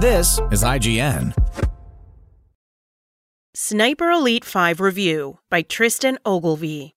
This is IGN. Sniper Elite 5 Review by Tristan Ogilvie.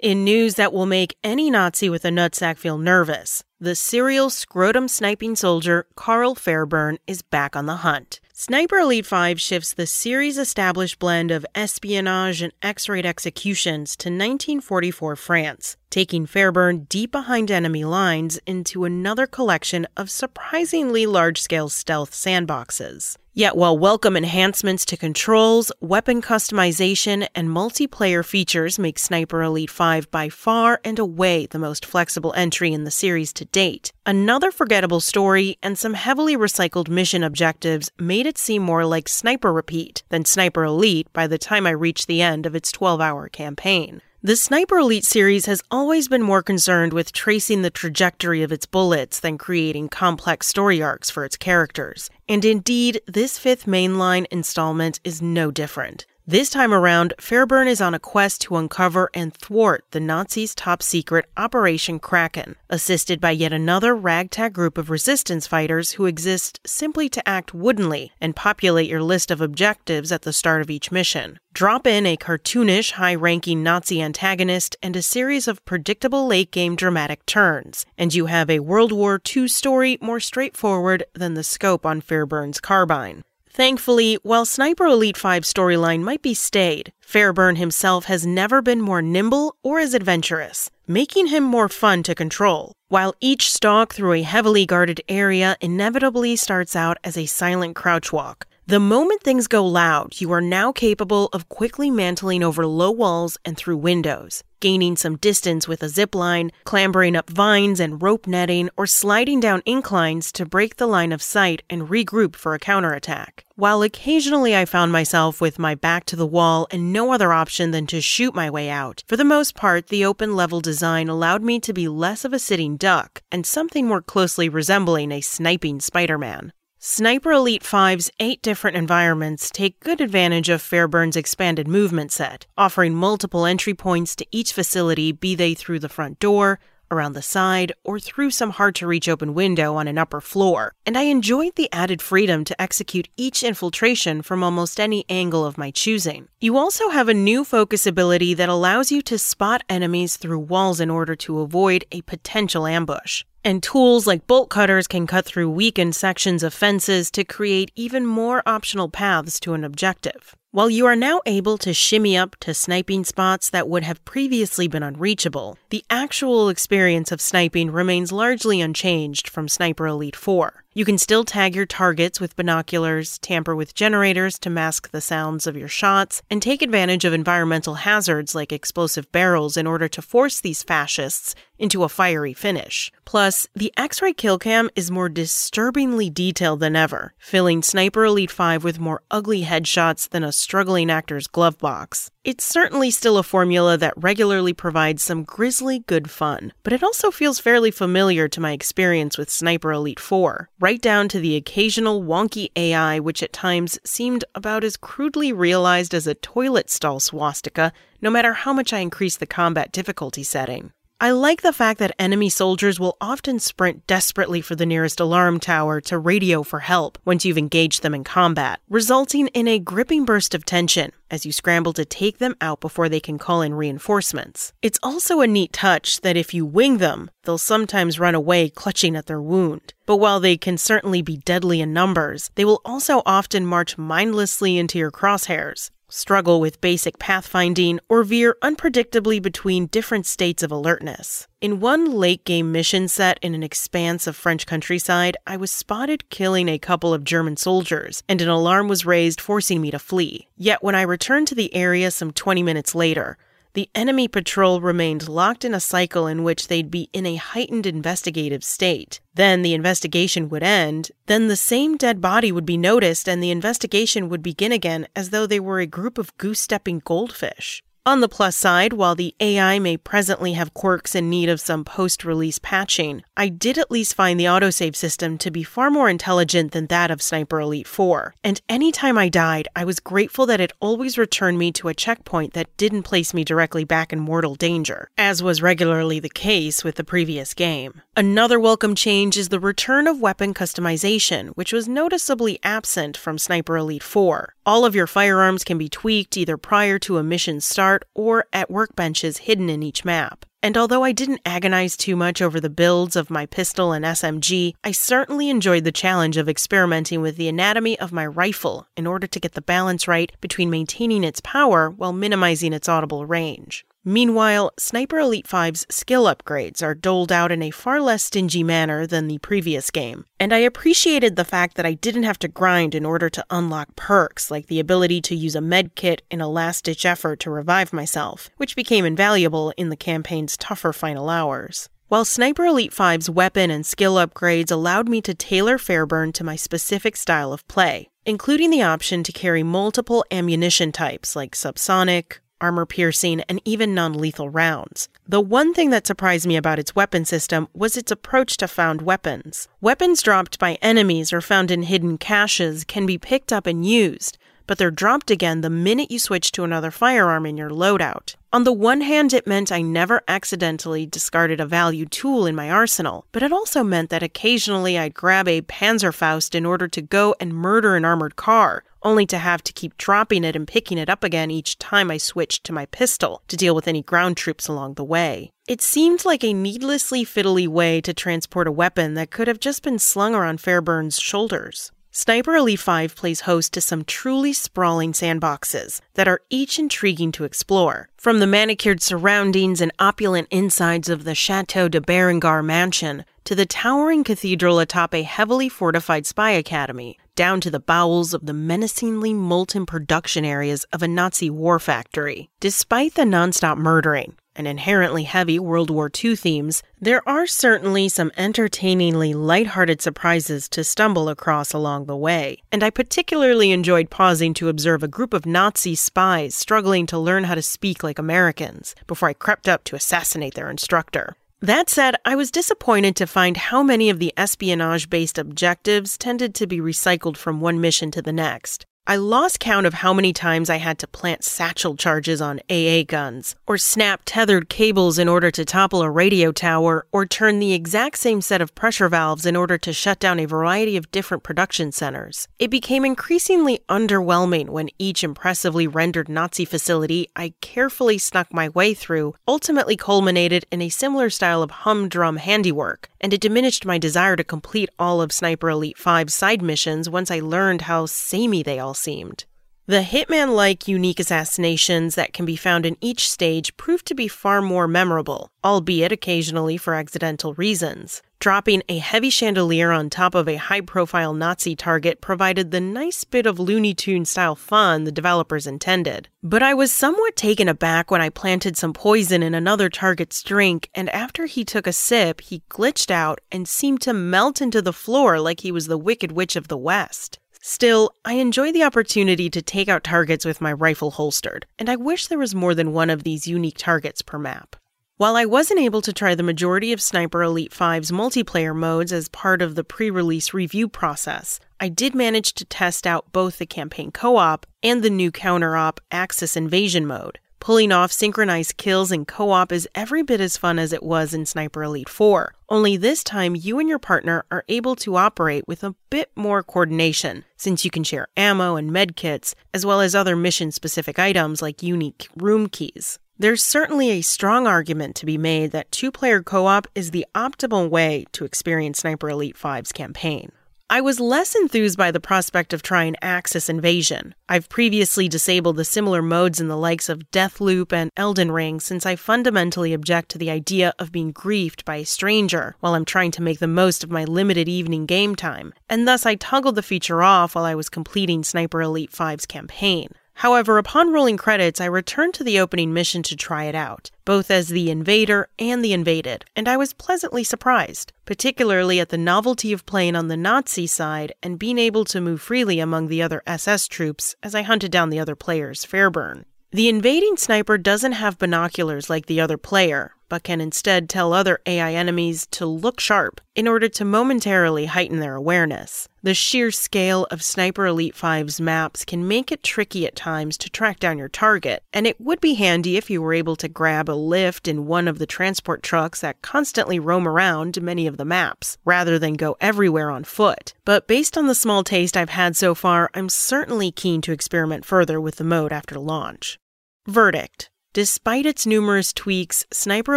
In news that will make any Nazi with a nutsack feel nervous, the serial scrotum-sniping soldier Karl Fairburne is back on the hunt. Sniper Elite 5 shifts the series' established blend of espionage and X-rayed executions to 1944 France, taking Fairburne deep behind enemy lines into another collection of surprisingly large-scale stealth sandboxes. Yet while welcome enhancements to controls, weapon customization, and multiplayer features make Sniper Elite 5 by far and away the most flexible entry in the series to date, another forgettable story and some heavily recycled mission objectives made it seem more like Sniper Repeat than Sniper Elite by the time I reached the end of its 12-hour campaign. The Sniper Elite series has always been more concerned with tracing the trajectory of its bullets than creating complex story arcs for its characters. And indeed, this fifth mainline installment is no different. This time around, Fairburne is on a quest to uncover and thwart the Nazis' top-secret Operation Kraken, assisted by yet another ragtag group of resistance fighters who exist simply to act woodenly and populate your list of objectives at the start of each mission. Drop in a cartoonish, high-ranking Nazi antagonist and a series of predictable late-game dramatic turns, and you have a World War II story more straightforward than the scope on Fairburne's carbine. Thankfully, while Sniper Elite 5's storyline might be staid, Fairburne himself has never been more nimble or as adventurous, making him more fun to control. While each stalk through a heavily guarded area inevitably starts out as a silent crouch walk, the moment things go loud, you are now capable of quickly mantling over low walls and through windows, gaining some distance with a zipline, clambering up vines and rope netting, or sliding down inclines to break the line of sight and regroup for a counterattack. While occasionally I found myself with my back to the wall and no other option than to shoot my way out, for the most part, the open level design allowed me to be less of a sitting duck and something more closely resembling a sniping Spider-Man. Sniper Elite 5's 8 different environments take good advantage of Fairburne's expanded movement set, offering multiple entry points to each facility, be they through the front door, around the side, or through some hard-to-reach open window on an upper floor, and I enjoyed the added freedom to execute each infiltration from almost any angle of my choosing. You also have a new focus ability that allows you to spot enemies through walls in order to avoid a potential ambush. And tools like bolt cutters can cut through weakened sections of fences to create even more optional paths to an objective. While you are now able to shimmy up to sniping spots that would have previously been unreachable, the actual experience of sniping remains largely unchanged from Sniper Elite 4. You can still tag your targets with binoculars, tamper with generators to mask the sounds of your shots, and take advantage of environmental hazards like explosive barrels in order to force these fascists into a fiery finish. Plus, the X-ray killcam is more disturbingly detailed than ever, filling Sniper Elite 5 with more ugly headshots than a struggling actor's glove box. It's certainly still a formula that regularly provides some grisly good fun, but it also feels fairly familiar to my experience with Sniper Elite 4, right down to the occasional wonky AI which at times seemed about as crudely realized as a toilet stall swastika, no matter how much I increased the combat difficulty setting. I like the fact that enemy soldiers will often sprint desperately for the nearest alarm tower to radio for help once you've engaged them in combat, resulting in a gripping burst of tension as you scramble to take them out before they can call in reinforcements. It's also a neat touch that if you wing them, they'll sometimes run away clutching at their wound. But while they can certainly be deadly in numbers, they will also often march mindlessly into your crosshairs, struggle with basic pathfinding, or veer unpredictably between different states of alertness. In one late-game mission set in an expanse of French countryside, I was spotted killing a couple of German soldiers, and an alarm was raised forcing me to flee. Yet when I returned to the area some 20 minutes later, The enemy patrol remained locked in a cycle in which they'd be in a heightened investigative state. Then the investigation would end, then the same dead body would be noticed and the investigation would begin again as though they were a group of goose-stepping goldfish. On the plus side, while the AI may presently have quirks in need of some post-release patching, I did at least find the autosave system to be far more intelligent than that of Sniper Elite 4, and any time I died, I was grateful that it always returned me to a checkpoint that didn't place me directly back in mortal danger, as was regularly the case with the previous game. Another welcome change is the return of weapon customization, which was noticeably absent from Sniper Elite 4. All of your firearms can be tweaked either prior to a mission start or at workbenches hidden in each map. And although I didn't agonize too much over the builds of my pistol and SMG, I certainly enjoyed the challenge of experimenting with the anatomy of my rifle in order to get the balance right between maintaining its power while minimizing its audible range. Meanwhile, Sniper Elite 5's skill upgrades are doled out in a far less stingy manner than the previous game, and I appreciated the fact that I didn't have to grind in order to unlock perks, like the ability to use a medkit in a last-ditch effort to revive myself, which became invaluable in the campaign's tougher final hours. While Sniper Elite 5's weapon and skill upgrades allowed me to tailor Fairburne to my specific style of play, including the option to carry multiple ammunition types like subsonic, armor-piercing, and even non-lethal rounds. The one thing that surprised me about its weapon system was its approach to found weapons. Weapons dropped by enemies or found in hidden caches can be picked up and used, but they're dropped again the minute you switch to another firearm in your loadout. On the one hand, it meant I never accidentally discarded a valued tool in my arsenal, but it also meant that occasionally I'd grab a Panzerfaust in order to go and murder an armored car, only to have to keep dropping it and picking it up again each time I switched to my pistol to deal with any ground troops along the way. It seemed like a needlessly fiddly way to transport a weapon that could have just been slung around Fairburne's shoulders. Sniper Elite 5 plays host to some truly sprawling sandboxes that are each intriguing to explore. From the manicured surroundings and opulent insides of the Chateau de Berengar mansion, to the towering cathedral atop a heavily fortified spy academy, down to the bowels of the menacingly molten production areas of a Nazi war factory. Despite the nonstop murdering and inherently heavy World War II themes, there are certainly some entertainingly lighthearted surprises to stumble across along the way, and I particularly enjoyed pausing to observe a group of Nazi spies struggling to learn how to speak like Americans before I crept up to assassinate their instructor. That said, I was disappointed to find how many of the espionage-based objectives tended to be recycled from one mission to the next. I lost count of how many times I had to plant satchel charges on AA guns, or snap tethered cables in order to topple a radio tower, or turn the exact same set of pressure valves in order to shut down a variety of different production centers. It became increasingly underwhelming when each impressively rendered Nazi facility I carefully snuck my way through ultimately culminated in a similar style of humdrum handiwork, and it diminished my desire to complete all of Sniper Elite 5's side missions once I learned how samey they all seemed. The Hitman-like unique assassinations that can be found in each stage proved to be far more memorable, albeit occasionally for accidental reasons. Dropping a heavy chandelier on top of a high-profile Nazi target provided the nice bit of Looney Tunes-style fun the developers intended. But I was somewhat taken aback when I planted some poison in another target's drink, and after he took a sip, he glitched out and seemed to melt into the floor like he was the Wicked Witch of the West. Still, I enjoy the opportunity to take out targets with my rifle holstered, and I wish there was more than one of these unique targets per map. While I wasn't able to try the majority of Sniper Elite 5's multiplayer modes as part of the pre-release review process, I did manage to test out both the campaign co-op and the new counter-op Axis Invasion mode. Pulling off synchronized kills in co-op is every bit as fun as it was in Sniper Elite 4, only this time you and your partner are able to operate with a bit more coordination, since you can share ammo and medkits, as well as other mission-specific items like unique room keys. There's certainly a strong argument to be made that two-player co-op is the optimal way to experience Sniper Elite 5's campaign. I was less enthused by the prospect of trying Axis Invasion. I've previously disabled the similar modes in the likes of Deathloop and Elden Ring since I fundamentally object to the idea of being griefed by a stranger while I'm trying to make the most of my limited evening game time, and thus I toggled the feature off while I was completing Sniper Elite 5's campaign. However, upon rolling credits, I returned to the opening mission to try it out, both as the invader and the invaded, and I was pleasantly surprised, particularly at the novelty of playing on the Nazi side and being able to move freely among the other SS troops as I hunted down the other players, Fairburne. The invading sniper doesn't have binoculars like the other player, but can instead tell other AI enemies to look sharp in order to momentarily heighten their awareness. The sheer scale of Sniper Elite 5's maps can make it tricky at times to track down your target, and it would be handy if you were able to grab a lift in one of the transport trucks that constantly roam around many of the maps, rather than go everywhere on foot. But based on the small taste I've had so far, I'm certainly keen to experiment further with the mode after launch. Verdict. Despite its numerous tweaks, Sniper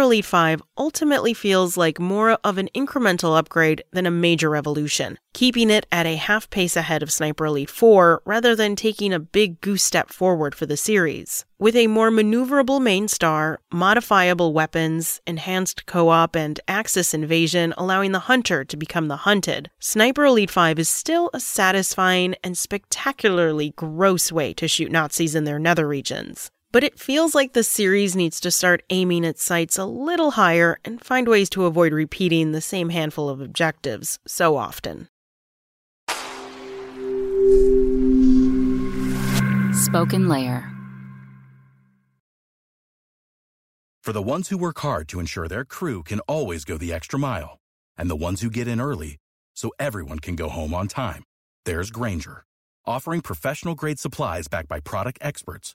Elite 5 ultimately feels like more of an incremental upgrade than a major revolution, keeping it at a half pace ahead of Sniper Elite 4 rather than taking a big goose step forward for the series. With a more maneuverable main star, modifiable weapons, enhanced co-op, and Axis invasion allowing the hunter to become the hunted, Sniper Elite 5 is still a satisfying and spectacularly gross way to shoot Nazis in their nether regions. But it feels like the series needs to start aiming its sights a little higher and find ways to avoid repeating the same handful of objectives so often. Spoken Layer. For the ones who work hard to ensure their crew can always go the extra mile, and the ones who get in early so everyone can go home on time, there's Grainger, offering professional-grade supplies backed by product experts,